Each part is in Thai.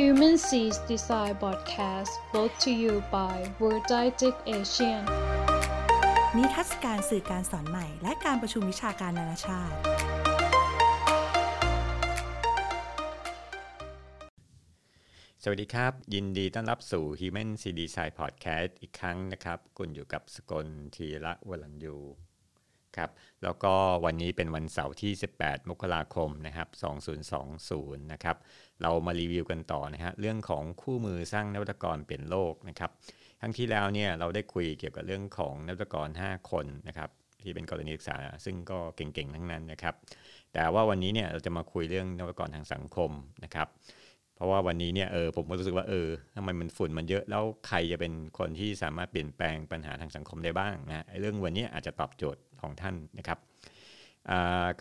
Human Seeds Design Podcast brought to you by World Digest Asian นิทรรศการสื่อการสอนใหม่และการประชุมวิชาการนานาชาติสวัสดีครับยินดีต้อนรับสู่ Human Seeds Design Podcast อีกครั้งนะครับคุณอยู่กับสกลธีระวรัญยูครับแล้วก็วันนี้เป็นวันเสาร์ที่18มกราคมนะครับ2020นะครับเรามารีวิวกันต่อนะฮะเรื่องของคู่มือสร้างนวัตกรเปลี่ยนโลกนะครับครั้งที่แล้วเนี่ยเราได้คุยเกี่ยวกับเรื่องของนวัตกร5คนนะครับที่เป็นกรณีศึกษาซึ่งก็เก่งๆทั้งนั้นนะครับแต่ว่าวันนี้เนี่ยเราจะมาคุยเรื่องนวัตกรทางสังคมนะครับเพราะว่าวันนี้เนี่ยผมก็รู้สึกว่าทำไมมันฝุ่นมันเยอะแล้วใครจะเป็นคนที่สามารถเปลี่ยนแปลงปัญหาทางสังคมได้บ้างนะเรื่องวันนี้อาจจะตอบโจทย์ของท่านนะครับ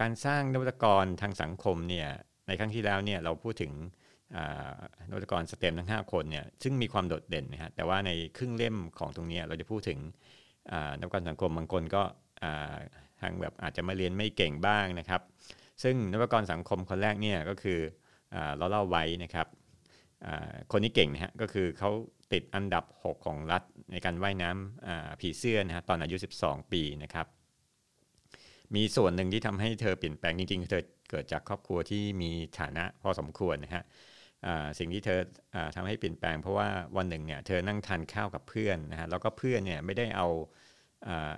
การสร้างนวัตกรทางสังคมเนี่ยในครั้งที่แล้วเนี่ยเราพูดถึงนวัตกรสเต็มทั้ง5คนเนี่ยซึ่งมีความโดดเด่นนะฮะแต่ว่าในครึ่งเล่มของตรงนี้เราจะพูดถึงนวัตกรสังคมบางคนก็ทางแบบอาจจะมาเรียนไม่เก่งบ้างนะครับซึ่งนวัตกรสังคมคนแรกเนี่ยก็คือเราเล่าไว้นะครับคนนี้เก่งนะฮะก็คือเขาติดอันดับ6ของรัฐในการว่ายน้ำผีเสื้อนะฮะตอนอายุ12ปีนะครับมีส่วนหนึ่งที่ทำให้เธอเปลี่ยนแปลงจริงๆเธอเกิดจากครอบครัวที่มีฐานะพอสมควรนะฮะสิ่งที่เธอทำให้เปลี่ยนแปลงเพราะว่าวันหนึ่งเนี่ยเธอนั่งทานข้าวกับเพื่อนนะฮะแล้วก็เพื่อนเนี่ยไม่ได้เอา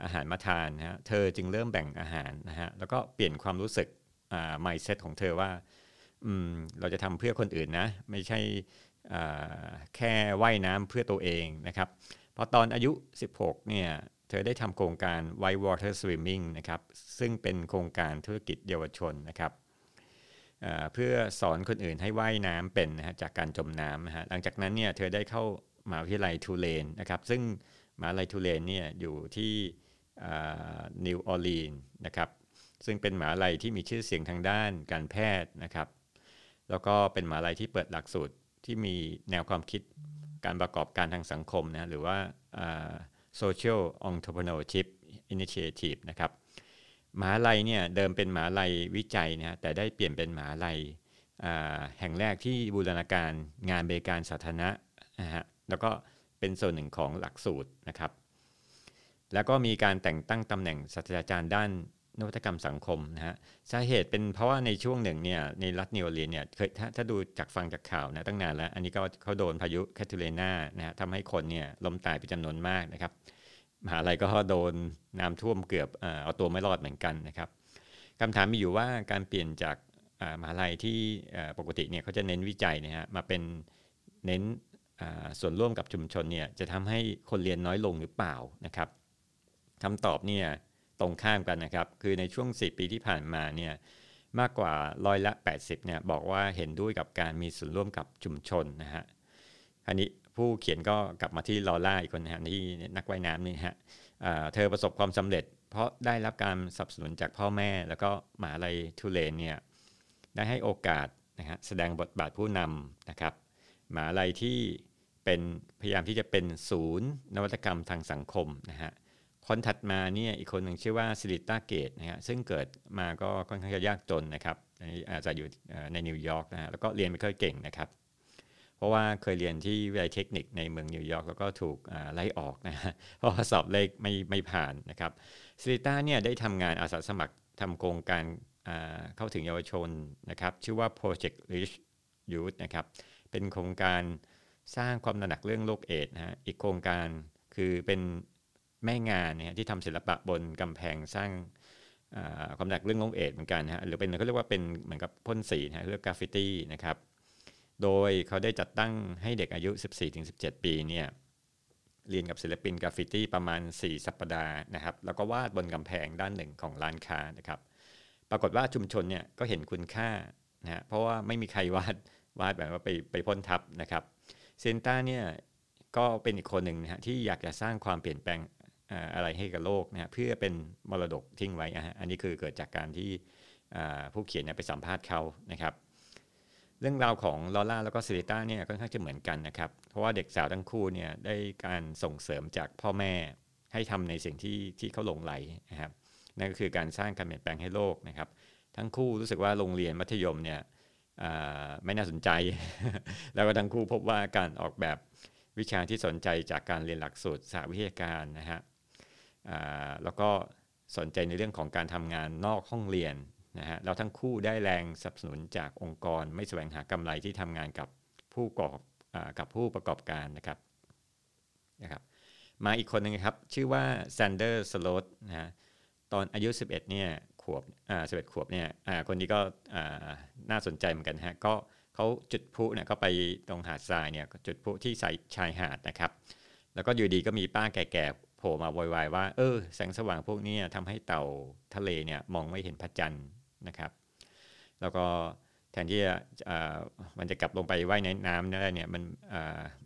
อาหารมาทานนะฮะเธอจึงเริ่มแบ่งอาหารนะฮะแล้วก็เปลี่ยนความรู้สึกmindset ของเธอว่าเราจะทำเพื่อคนอื่นนะไม่ใช่แค่ว่ายน้ำเพื่อตัวเองนะครับพอตอนอายุ16เนี่ยเธอได้ทำโครงการ White Water Swimming นะครับซึ่งเป็นโครงการธุรกิจเยาวชนนะครับเพื่อสอนคนอื่นให้ว่ายน้ำเป็นนะฮะจากการจมน้ำนะฮะหลังจากนั้นเนี่ยเธอได้เข้ามหาวิทยาลัยทูเลนนะครับซึ่งมหาวิทยาลัยทูเลนเนี่ยอยู่ที่นิวออร์ลีนส์นะครับซึ่งเป็นมหาวิทยาลัยที่มีชื่อเสียงทางด้านการแพทย์นะครับแล้วก็เป็นมหาวิทยาลัยที่เปิดหลักสูตรที่มีแนวความคิดการประกอบการทางสังคมนะหรือว่าSocial Entrepreneurship Initiative นะครับมหาวิทยาลัยเนี่ยเดิมเป็นมหาวิทยาลัยวิจัยนะฮะแต่ได้เปลี่ยนเป็นมหาวิทยาลัยแห่งแรกที่บูรณาการงานบริการสาธารณะนะฮะแล้วก็เป็นส่วนหนึ่งของหลักสูตรนะครับแล้วก็มีการแต่งตั้งตำแหน่งศาสตราจารย์ด้านนวัตกรรมสังคมนะฮะสาเหตุเป็นเพราะว่าในช่วงหนึ่งเนี่ยในรัฐนิวออร์ลีนเนี่ยเคยถ้าดูจากฟังจากข่าวนะตั้งนานแล้วอันนี้ก็เขาโดนพายุแคทเธอรีนานะฮะทำให้คนเนี่ยล้มตายเป็นจำนวนมากนะครับมหาวิทยาลัยก็โดนน้ำท่วมเกือบเอาตัวไม่รอดเหมือนกันนะครับคำถามมีอยู่ว่าการเปลี่ยนจากมหาวิทยาลัยที่ปกติเนี่ยเขาจะเน้นวิจัยนะฮะมาเป็นเน้นส่วนร่วมกับชุมชนเนี่ยจะทำให้คนเรียนน้อยลงหรือเปล่านะครับคำตอบเนี่ยตรงข้ามกันนะครับคือในช่วง10ปีที่ผ่านมาเนี่ยมากกว่า80%เนี่ยบอกว่าเห็นด้วยกับการมีส่วนร่วมกับชุมชนนะฮะอันนี้ผู้เขียนก็กลับมาที่ลอล่าอีกคนนะฮะที่นักว่ายน้ำนี่ฮะเธอประสบความสำเร็จเพราะได้รับการสนับสนุนจากพ่อแม่แล้วก็มหาวิทยาลัยทูเลนเนี่ยได้ให้โอกาสนะฮะแสดงบทบาทผู้นำนะครับมหาวิทยาลัยที่เป็นพยายามที่จะเป็นศูนย์นวัตกรรมทางสังคมนะฮะคนถัดมาเนี่ยอีกคนหนึ่งชื่อว่าซิลิต้าเกตนะฮะซึ่งเกิดมาก็ค่อนข้างจะยากจนนะครับอาจจะอยู่ในนิวยอร์กนะฮะแล้วก็เรียนไม่ค่อยเก่งนะครับเพราะว่าเคยเรียนที่วิทยาลัยเทคนิคในเมืองนิวยอร์กแล้วก็ถูกไล่ออกนะฮะเพราะสอบเลขไม่ผ่านนะครับซิลิต้าเนี่ยได้ทำงานอาสาสมัครทำโครงการเข้าถึงเยาวชนนะครับชื่อว่า Project Reach Youth นะครับเป็นโครงการสร้างความตระหนักเรื่องโรคเอดส์นะฮะอีกโครงการคือเป็นแม่งานเนี่ยที่ทำศิลปะบนกำแพงสร้างความหนักเรื่องโรคเอดส์เหมือนกันฮะหรือเป็นเขาเรียกว่าเป็นเหมือนกับพ่นสีนะฮะเรียกกราฟฟิตี้นะครับโดยเขาได้จัดตั้งให้เด็กอายุ 14-17 ปีเนี่ยเรียนกับศิลปินกราฟฟิตี้ประมาณ4 สัปดาห์นะครับแล้วก็วาดบนกำแพงด้านหนึ่งของร้านค้านะครับปรากฏว่าชุมชนเนี่ยก็เห็นคุณค่านะฮะเพราะว่าไม่มีใครวาดแบบว่าไปพ่นทับนะครับเซนต้าเนี่ยก็เป็นอีกคนหนึ่งนะฮะที่อยากจะสร้างความเปลี่ยนแปลงอะไรให้กับโลกนะฮะเพื่อเป็นมรดกทิ้งไว้อันนี้คือเกิดจากการที่ผู้เขียนไปสัมภาษณ์เขานะครับเรื่องราวของลอล่าแล้วก็ซิลิต้าเนี่ยค่อนข้างจะเหมือนกันนะครับเพราะว่าเด็กสาวทั้งคู่เนี่ยได้การส่งเสริมจากพ่อแม่ให้ทำในสิ่งที่เขาหลงใหลนะครับนั่นก็คือการสร้างการเปลี่ยนแปลงให้โลกนะครับทั้งคู่รู้สึกว่าโรงเรียนมัธยมเนี่ย ไม่น่าสนใจ แล้วก็ทั้งคู่พบว่าการออกแบบวิชาที่สนใจจากการเรียนหลักสูตรสหวิทยาการนะฮะแล้วก็สนใจในเรื่องของการทำงานนอกห้องเรียนนะฮะแล้วทั้งคู่ได้แรงสนับสนุนจากองค์กรไม่แสวงหากำไรที่ทำงานกับผู้ประกอบการนะครับมาอีกคนนึงครับชื่อว่าแซนเดอร์สโลตนะฮะตอนอายุ11เนี่ย11ขวบเนี่ยคนนี้ก็น่าสนใจเหมือนกันฮะก็เขาจุดพลุเนี่ยเขาไปตรงหาดทรายเนี่ยจุดพลุที่ชายหาดนะครับแล้วก็อยู่ดีก็มีป้าแก่ๆโผล่มาโวยวายว่าแสงสว่างพวกนี้ทำให้เต่าทะเลเนี่ยมองไม่เห็นพระจันทร์นะครับแล้วก็แทนที่มันจะกลับลงไปว่ายในน้ำได้เนี่ยมัน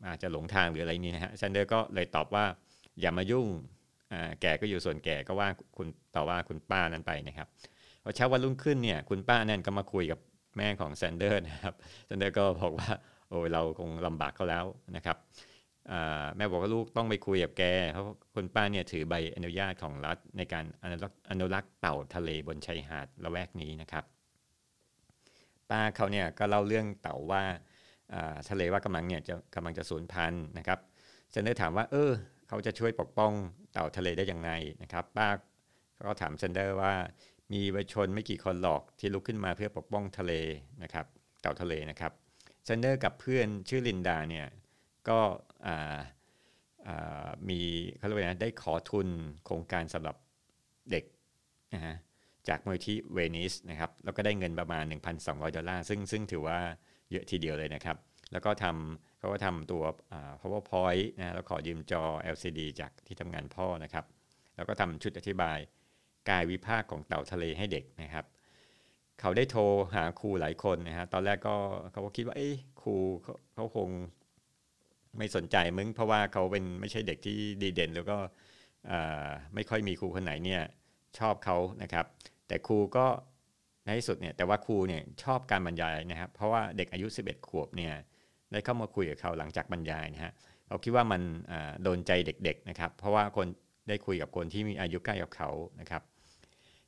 อาจจะหลงทางหรืออะไรนี่นะฮะแซนเดอร์ก็เลยตอบว่าอย่ามายุ่งแก่ก็อยู่ส่วนแก่ก็ว่าคุณต่อว่าคุณป้านั่นไปนะครับพอเช้าวันรุ่งขึ้นเนี่ยคุณป้านั่นก็มาคุยกับแม่ของแซนเดอร์นะครับแซนเดอร์ก็บอกว่าโอ้ยเราคงลำบากเขาแล้วนะครับแม่บอกว่าลูกต้องไปคุยกับแกเพราะคุณป้าเนี่ยถือใบอนุญาตของรัฐในการอนุรักษ์เต่าทะเลบนชายหาดละแวกนี้นะครับป้าเขาเนี่ยก็เล่าเรื่องเต่าว่าทะเลว่ากำลังเนี่ยกำลังจะสูญพันธุ์นะครับแซนเดอร์ถามว่าเขาจะช่วยปกป้องเต่าทะเลได้อย่างไรนะครับป้าก็ถามแซนเดอร์ว่ามีเยาวชนไม่กี่คนหรอกที่ลุกขึ้นมาเพื่อปกป้องทะเลนะครับเต่าทะเลนะครับแซนเดอร์กับเพื่อนชื่อลินดาเนี่ยก็มีเขาเรียกว่าได้ขอทุนโครงการสำหรับเด็กนะฮะจากมูลนิธิเวนิสนะครับแล้วก็ได้เงินประมาณ 1,200 ดอลลาร์ซึ่งถือว่าเยอะทีเดียวเลยนะครับแล้วก็เขาก็ทำตัว PowerPoint นะแล้วขอยืมจอ LCD จากที่ทำงานพ่อนะครับแล้วก็ทำชุดอธิบายกายวิภาคของเต่าทะเลให้เด็กนะครับเขาได้โทรหาครูหลายคนนะฮะตอนแรกก็เขาก็คิดว่าครูเขาคงไม่สนใจมึงเพราะว่าเขาเป็นไม่ใช่เด็กที่ดีเด่นแล้วก็ไม่ค่อยมีครูคนไหนเนี่ยชอบเขานะครับแต่ครูก็ในที่สุดเนี่ยแต่ว่าครูเนี่ยชอบการบรรยายนะครับเพราะว่าเด็กอายุ11ขวบเนี่ยได้เข้ามาคุยกับเขาหลังจากบรรยายนะฮะเขาคิดว่ามันโดนใจเด็กๆนะครับเพราะว่าคนได้คุยกับคนที่มีอายุใกล้กับเขานะครับ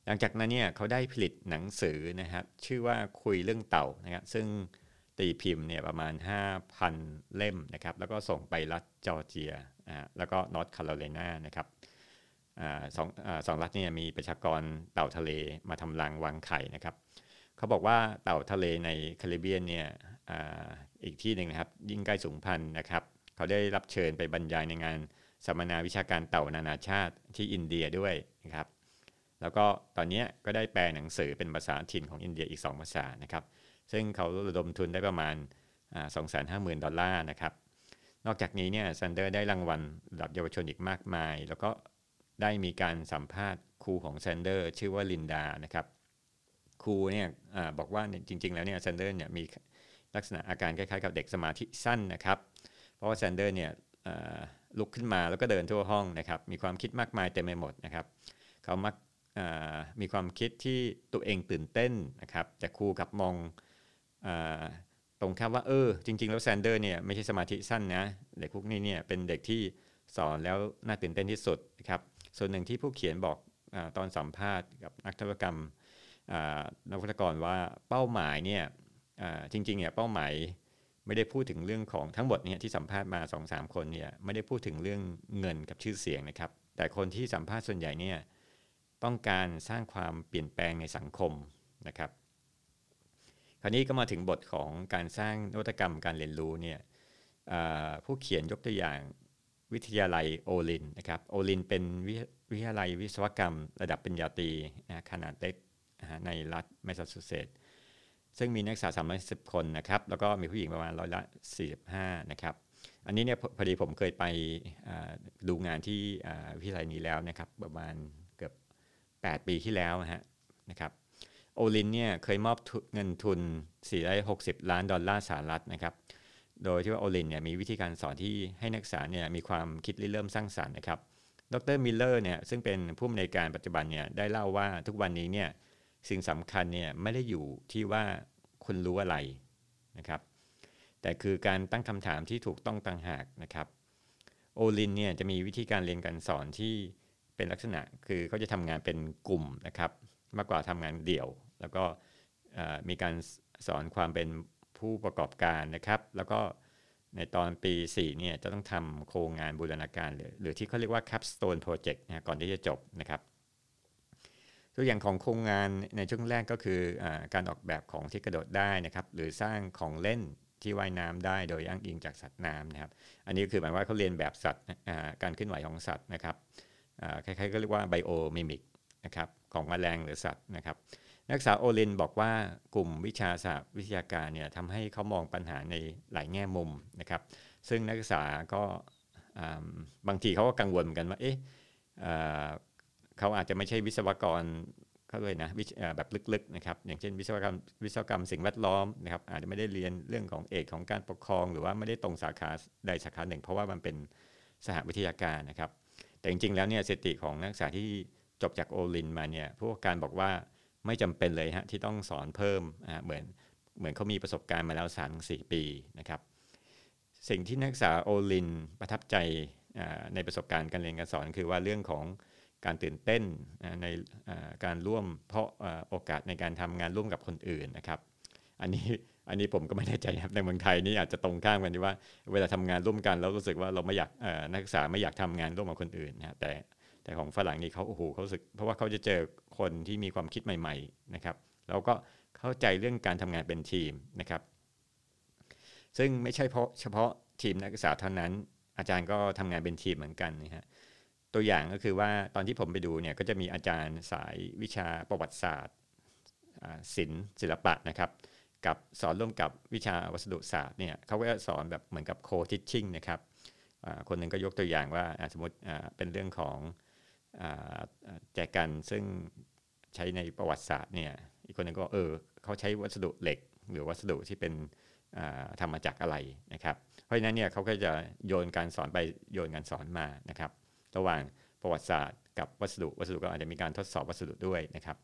หลังจากนั้นเนี่ยเขาได้ผลิตหนังสือนะครับชื่อว่าคุยเรื่องเต่านะครับซึ่งตีพิมพ์เนี่ยประมาณ 5,000 เล่มนะครับแล้วก็ส่งไปรัฐจอร์เจียแล้วก็นอร์ทแคโรไลนานะครับสองรัฐเนี่ยมีประชากรเต่าทะเลมาทำรังวางไข่นะครับเขาบอกว่าเต่าทะเลในแคริบเบียนเนี่ยอีกที่หนึ่งนะครับยิ่งใกล้สูญพันธุ์นะครับเขาได้รับเชิญไปบรรยายในงานสัมมนาวิชาการเต่านานาชาติที่อินเดียด้วยนะครับแล้วก็ตอนนี้ก็ได้แปลหนังสือเป็นภาษาถิ่นของอินเดียอีก2ภาษานะครับซึ่งเขาระดมทุนได้ประมาณ 250,000 ดอลลาร์นะครับนอกจากนี้เนี่ยแซนเดอร์ได้รางวัลระดับเยาวชนอีกมากมายแล้วก็ได้มีการสัมภาษณ์ครูของแซนเดอร์ชื่อว่าลินดานะครับครูเนี่ยบอกว่าจริงๆแล้วเนี่ยแซนเดอร์เนี่ยมีลักษณะอาการคล้ายๆกับเด็กสมาธิสั้นนะครับเพราะว่าแซนเดอร์เนี่ยลุกขึ้นมาแล้วก็เดินทั่วห้องนะครับมีความคิดมากมายเต็มไปหมดนะครับเขามักมีความคิดที่ตัวเองตื่นเต้นนะครับแต่ครูกลับมองตรงข้ามว่าจริงๆแล้วแซนเดอร์เนี่ยไม่ใช่สมาธิสั้นนะเด็กพวกนี้เนี่ยเป็นเด็กที่สอนแล้วน่าตื่นเต้นที่สุดนะครับส่วนหนึ่งที่ผู้เขียนบอกตอนสัมภาษณ์กับนักธุรกรรมนักวิทยากรว่าเป้าหมายเนี่ยจริงๆเนี่ยเป้าหมายไม่ได้พูดถึงเรื่องของทั้งหมดเนี่ยที่สัมภาษณ์มา 2-3 คนเนี่ยไม่ได้พูดถึงเรื่องเงินกับชื่อเสียงนะครับแต่คนที่สัมภาษณ์ส่วนใหญ่เนี่ยต้องการสร้างความเปลี่ยนแปลงในสังคมนะครับคราวนี้ก็มาถึงบทของการสร้างนวัตกรรมการเรียนรู้เนี่ยผู้เขียนยกตัวอย่างวิทยาลัยโอลินนะครับโอลินเป็นวิทยาลัยวิศวกรรมระดับปริญญาตรีขนาดเล็กในรัฐแมสซาชูเซตส์ซึ่งมีนักศึกษา310คนนะครับแล้วก็มีผู้หญิงประมาณ145นะครับอันนี้เนี่ยพอดีผมเคยไปดูงานที่วิทยาลัยนี้แล้วนะครับประมาณเกือบ8ปีที่แล้วนะครับโอลินเนี่ยเคยมอบเงินทุน460ล้านดอลลาร์สหรัฐนะครับโดยที่ว่าโอลินเนี่ยมีวิธีการสอนที่ให้นักศึกษาเนี่ยมีความคิดริเริ่มสร้างสรรค์นะครับดร.มิลเลอร์เนี่ยซึ่งเป็นผู้อำนวยการปัจจุบันเนี่ยได้เล่าว่าทุกวันนี้เนี่ยสิ่งสำคัญเนี่ยไม่ได้อยู่ที่ว่าคุณรู้อะไรนะครับแต่คือการตั้งคำถามที่ถูกต้องต่างหากนะครับโอลินเนี่ยจะมีวิธีการเรียนการสอนที่เป็นลักษณะคือเขาจะทำงานเป็นกลุ่มนะครับมากกว่าทำงานเดี่ยวแล้วก็มีการ สอนความเป็นผู้ประกอบการนะครับแล้วก็ในตอนปี4เนี่ยจะต้องทำโครงงานบูรณาการหรือที่เขาเรียกว่า Capstone Project นะก่อนที่จะจบนะครับตัวอย่างของโครงงานในช่วงแรกก็คือการออกแบบของที่กระโดดได้นะครับหรือสร้างของเล่นที่ว่ายน้ำได้โดยอ้างอิงจากสัตว์น้ำนะครับอันนี้คือหมายว่าเขาเรียนแบบสัตว์การเคลื่อนไหวของสัตว์นะครับคล้ายๆก็เรียกว่าไบโอมิมิกนะครับของแมลงหรือสัตว์นะครับนักศึกษาโอลินบอกว่ากลุ่มวิชาศาสตร์วิทยาการเนี่ยทำให้เขามองปัญหาในหลายแง่มุมนะครับซึ่งนักศึกษาก็บางทีเขาก็กังวลกันว่าเอ๊ะเขาอาจจะไม่ใช่วิศวกรเขาเลยนะแบบลึกๆนะครับอย่างเช่นวิศวกรรมสิ่งแวดล้อมนะครับอาจจะไม่ได้เรียนเรื่องของเอกของการปกครองหรือว่าไม่ได้ตรงสาขาใดสาขาหนึ่งเพราะว่ามันเป็นสหวิทยาการนะครับแต่จริงๆแล้วเนี่ยสถิติของนักศึกษาที่จบจากโอลินมาเนี่ยผู้ว่าการบอกว่าไม่จำเป็นเลยฮะที่ต้องสอนเพิ่มเหมือนเขามีประสบการณ์มาแล้ว 3-4 ปีนะครับสิ่งที่นักศึกษาโอลินประทับใจในประสบการณ์การเรียนการสอนคือว่าเรื่องของการตื่นเต้นในการร่วมเพราะโอกาสในการทำงานร่วมกับคนอื่นนะครับอันนี้ผมก็ไม่แน่ใจครับในเมืองไทยนี่อาจจะตรงข้ามกันที่ว่าเวลาทำงานร่วมกันแล้วรู้สึกว่าเราไม่อยากนักศึกษาไม่อยากทำงานร่วมกับคนอื่นนะแต่ของฝรั่งนี่เขาโอ้โหเขารู้สึกเพราะว่าเขาจะเจอคนที่มีความคิดใหม่ๆนะครับแล้วก็เข้าใจเรื่องการทำงานเป็นทีมนะครับซึ่งไม่ใช่เฉพาะทีมนักศึกษาเท่านั้นอาจารย์ก็ทำงานเป็นทีมเหมือนกันนะฮะตัวอย่างก็คือว่าตอนที่ผมไปดูเนี่ยก็จะมีอาจารย์สายวิชาประวัติศาสตร์ศิลปะนะครับกับสอนร่วมกับวิชาวัสดุศาสตร์เนี่ยเขาก็สอนแบบเหมือนกับโคทิชชิ่งนะครับคนหนึ่งก็ยกตัวอย่างว่าสมมติเป็นเรื่องของแจกันซึ่งใช้ในประวัติศาสตร์เนี่ยอีกคนหนึ่งก็เขาใช้วัสดุเหล็กหรือวัสดุที่เป็นทำมาจากอะไรนะครับเพราะฉะนั้นเนี่ยเขาก็จะโยนการสอนไปโยนการสอนมานะครับระหว่างประวัติศาสตร์กับวัสดุก็อาจจะมีการทดสอบวัสดุด้วยนะครับ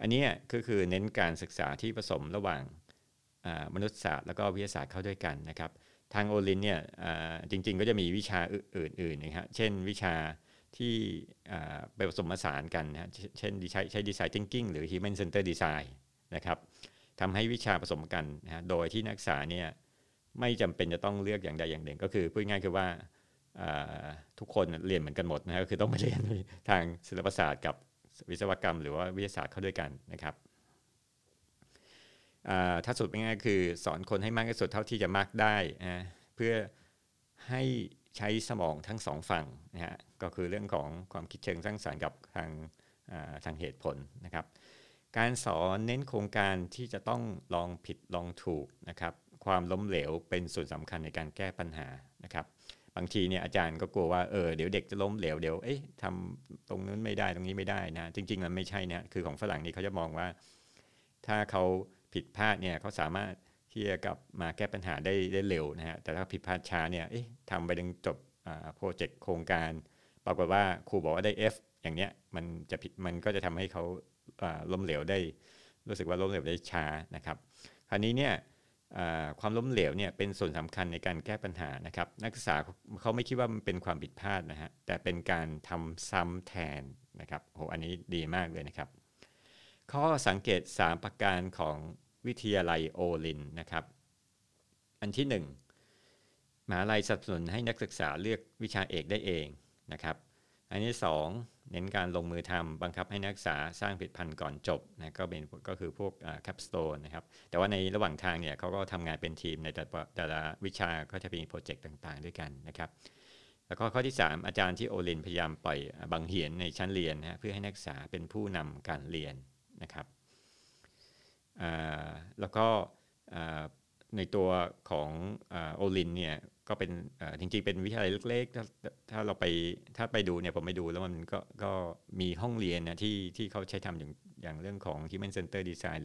อันนี้ก็คือเน้นการศึกษาที่ผสมระหว่างมนุษยศาสตร์แล้วก็วิทยาศาสตร์เข้าด้วยกันนะครับทางโอลินเนี่ยจริงๆก็จะมีวิชาอื่นๆนะฮะเช่นวิชาที่ไปผสมผสานกันนะฮะเช่นใช้ Design Thinking หรือ Human Center Design นะครับทำให้วิชาผสมกันนะฮะโดยที่นักศึกษาเนี่ยไม่จำเป็นจะต้องเลือกอย่างใดอย่างหนึ่งก็คือพูดง่ายๆคือว่าทุกคนเรียนเหมือนกันหมดนะฮะก็คือต้องไปเรียนทางศิลปศาสตร์กับวิศวกรรมหรือว่าวิทยาศาสตร์เข้าด้วยกันนะครับถ้าสุดง่ายๆคือสอนคนให้มากที่สุดเท่าที่จะมากได้นะเพื่อให้ใช้สมองทั้งสองฝั่งนะฮะก็คือเรื่องของความคิดเชิงสร้างสรรค์กับทางเหตุผลนะครับการสอนเน้นโครงการที่จะต้องลองผิดลองถูกนะครับความล้มเหลวเป็นส่วนสำคัญในการแก้ปัญหานะครับบางทีเนี่ยอาจารย์ก็กลัวว่าเดี๋ยวเด็กจะล้มเหลวเดี๋ยวทำตรงนั้นไม่ได้ตรงนี้ไม่ได้นะจริงๆมันไม่ใช่นะคือของฝรั่งนี่เขาจะมองว่าถ้าเขาผิดพลาดเนี่ยเขาสามารถที่จะกลับมาแก้ปัญหาได้เร็วนะฮะแต่ถ้าผิดพลาดช้าเนี่ยทำไปจนจบโปรเจกต์โครงการปรากฏว่าครูบอกว่าได้ F อย่างเนี้ยมันก็จะทำให้เขาล้มเหลวได้รู้สึกว่าล้มเหลวได้ช้านะครับคราวนี้เนี่ยความล้มเหลวเนี่ยเป็นส่วนสำคัญในการแก้ปัญหานะครับนักศึกษาเขาไม่คิดว่ามันเป็นความผิดพลาดนะฮะแต่เป็นการทำซ้ำแทนนะครับโหอันนี้ดีมากเลยนะครับข้อสังเกต3ประการของวิทยาลัยโอลินนะครับอันที่1มหาลัยสนับสนุนให้นักศึกษาเลือกวิชาเอกได้เองนะครับอันที่2เน้นการลงมือทำบังคับให้นักศึกษาสร้างผลิตภัณฑ์ก่อนจบนะก็คือพวกแคปสโตนนะครับแต่ว่าในระหว่างทางเนี่ยเขาก็ทำงานเป็นทีมในแต่ละวิชาก็จะมีโปรเจกต์ต่างๆด้วยกันนะครับแล้วก็ข้อที่3อาจารย์ที่โอลินพยายามปล่อยบังเหียนในชั้นเรียนนะเพื่อให้นักศึกษาเป็นผู้นำการเรียนนะครับแล้วก็ในตัวของโอลินเนี่ยก็เป็นจริงๆเป็นวิทยาลัยเล็กๆถ้าไปดูเนี่ยผมไปดูแล้วมันก็มีห้องเรียนนะที่เขาใช้ทำอย่างเรื่องของ Human Center Design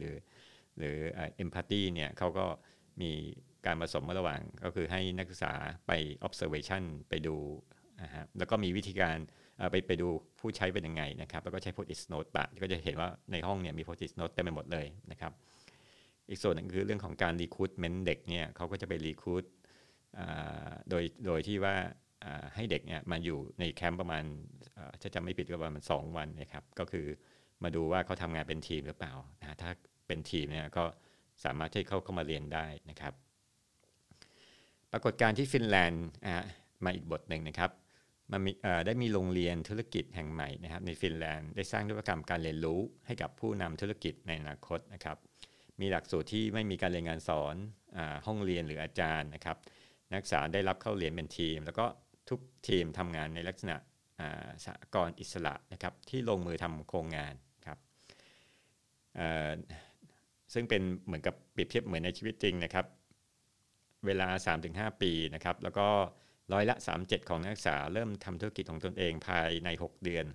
หรือ Empathy เนี่ยเขาก็มีการผสมระหว่างก็คือให้นักศึกษาไป observation ไปดูแล้วก็มีวิธีการไปดูผู้ใช้เป็นยังไงนะครับแล้วก็ใช้ Post-it Note ปะก็จะเห็นว่าในห้องเนี่ยมี Post-it Note เต็มไปหมดเลยนะครับอีกส่วนหนึ่งคือเรื่องของการ recruitment เด็กเนี่ยเขาก็จะไป recruit โดยที่ว่าให้เด็กเนี่ยมาอยู่ในแคมป์ประมาณถ้าจำไม่ผิดก็ประมาณ2วันนะครับก็คือมาดูว่าเขาทำงานเป็นทีมหรือเปล่านะถ้าเป็นทีมเนี่ยก็ สามารถที่เข้ามาเรียนได้นะครับปรากฏการณ์ที่ฟินแลนด์มาอีกบทหนึ่งนะครับมันได้มีโรงเรียนธุรกิจแห่งใหม่นะครับในฟินแลนด์ได้สร้างนวัตกรรมการเรียนรู้ให้กับผู้นำธุรกิจในอนาคตนะครับมีหลักสูตรที่ไม่มีการเรียนการสอนห้องเรียนหรืออาจารย์นะครับนักศึกษาได้รับเข้าเรียนเป็นทีมแล้วก็ทุกทีมทำงานในลักษณะสหกรณ์อิสระนะครับที่ลงมือทำโครงงานครับซึ่งเป็นเหมือนกับเปรียบเทียบเหมือนในชีวิตจริงนะครับเวลา 3-5 ปีนะครับแล้วก็ร้อยละ 37% ของนักศึกษาเริ่มทำธุรกิจของตนเองภายใน 6 เดือน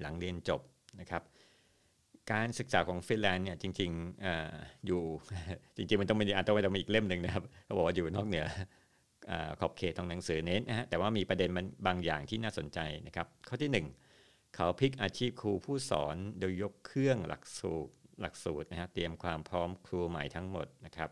หลังเรียนจบนะครับการศึกษาของฟินแลนด์เนี่ยจริงๆอยู่จริงๆมันต้องมีอีกเล่มนึงนะครับเขาบอกว่าอยู่นอกเหนือขอบเขตของหนังสือเน้นนะฮะแต่ว่ามีประเด็นมันบางอย่างที่น่าสนใจนะครับข้อที่ 1เขาพลิกอาชีพครูผู้สอนโดยยกเครื่องหลักสูตรนะฮะเตรียมความพร้อมครูใหม่ทั้งหมดนะครับ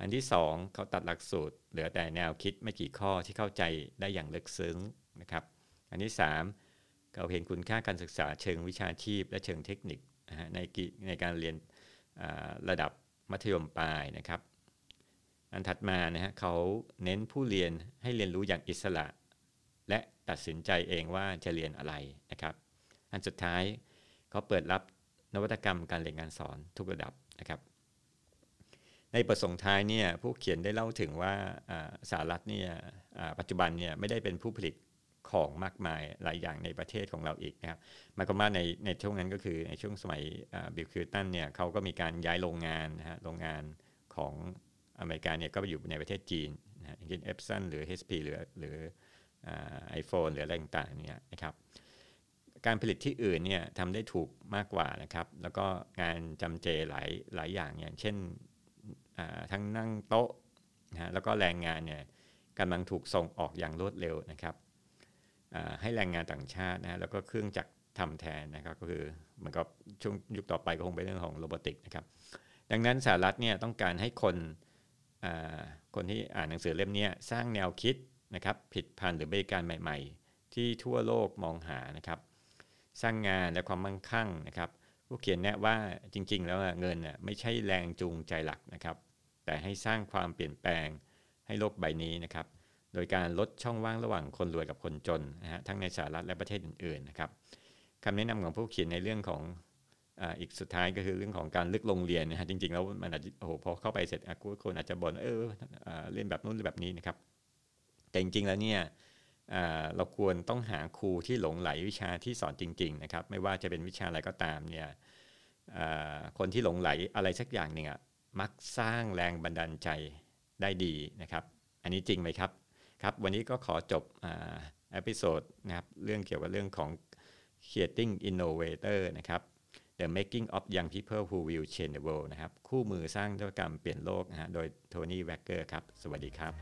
อันที่ 2เขาตัดหลักสูตรเหลือแต่แนวคิดไม่กี่ข้อที่เข้าใจได้อย่างลึกซึ้งนะครับอันที่ 3เขาเห็นคุณค่าการศึกษาเชิงวิชาชีพและเชิงเทคนิคในการเรียนระดับมัธยมปลายนะครับอันถัดมานะฮะเขาเน้นผู้เรียนให้เรียนรู้อย่างอิสระและตัดสินใจเองว่าจะเรียนอะไรนะครับอันสุดท้ายเขาเปิดรับนวัตกรรมการเรียนการสอนทุกระดับนะครับในบทส่งท้ายเนี่ยผู้เขียนได้เล่าถึงว่าสหรัฐเนี่ยปัจจุบันเนี่ยไม่ได้เป็นผู้ผลิตของมากมายหลายอย่างในประเทศของเราอีกนะครับหมายความว่าในช่วงนั้นก็คือในช่วงสมัยบิลคลินตันเนี่ยเขาก็มีการย้ายโรงงานนะฮะโรงงานของอเมริกาเนี่ยก็ไปอยู่ในประเทศจีนนะฮะอย่างเช่น Epson หรือ HP หรือ iPhone หรืออะไรต่างๆเนี่ยนะครับการผลิตที่อื่นเนี่ยทำได้ถูกมากกว่านะครับแล้วก็งานจำเจหลายอย่างอย่างเช่นทั้งนั่งโต๊ะนะฮะแล้วก็แรงงานเนี่ยกำลังถูกส่งออกอย่างรวดเร็วนะครับให้แรงงานต่างชาตินะฮะแล้วก็เครื่องจักรทำแทนนะครับก็คือเหมือนกับช่วงยุคต่อไปก็คงเป็นเรื่องของโรบอติกนะครับดังนั้นสหรัฐเนี่ยต้องการให้คนที่อ่านหนังสือเล่มนี้สร้างแนวคิดนะครับผลิตภัณฑ์หรือบริการใหม่ๆที่ทั่วโลกมองหานะครับสร้างงานและความมั่งคั่งนะครับผู้เขียนแนะว่าจริงๆแล้วเงินไม่ใช่แรงจูงใจหลักนะครับแต่ให้สร้างความเปลี่ยนแปลงให้โลกใบนี้นะครับโดยการลดช่องว่างระหว่างคนรวยกับคนจนนะฮะทั้งในสหรัฐและประเทศอื่นๆนะครับคำแนะนำของผู้เขียนในเรื่องของอีกสุดท้ายก็คือเรื่องของการเลือกโรงเรียนนะฮะจริงๆแล้วมันอาจจะโอ้โหพอเข้าไปเสร็จคนอาจจะบ่นเล่นแบบนู้นหรือแบบนี้นะครับแต่จริงๆแล้วเนี่ยเราควรต้องหาครูที่หลงไหลวิชาที่สอนจริงๆนะครับไม่ว่าจะเป็นวิชาอะไรก็ตามเนี่ยคนที่หลงไหลอะไรสักอย่างหนึ่งมักสร้างแรงบันดาลใจได้ดีนะครับอันนี้จริงไหมครับครับวันนี้ก็ขอจบเอพิโซดนะครับเรื่องเกี่ยวกับเรื่องของ Creating Innovator นะครับ The Making of Young People Who Will Change the World นะครับคู่มือสร้างนวัตกรรมเปลี่ยนโลกนะฮะโดยโทนี่แว็กเกอร์ครับสวัสดีครับ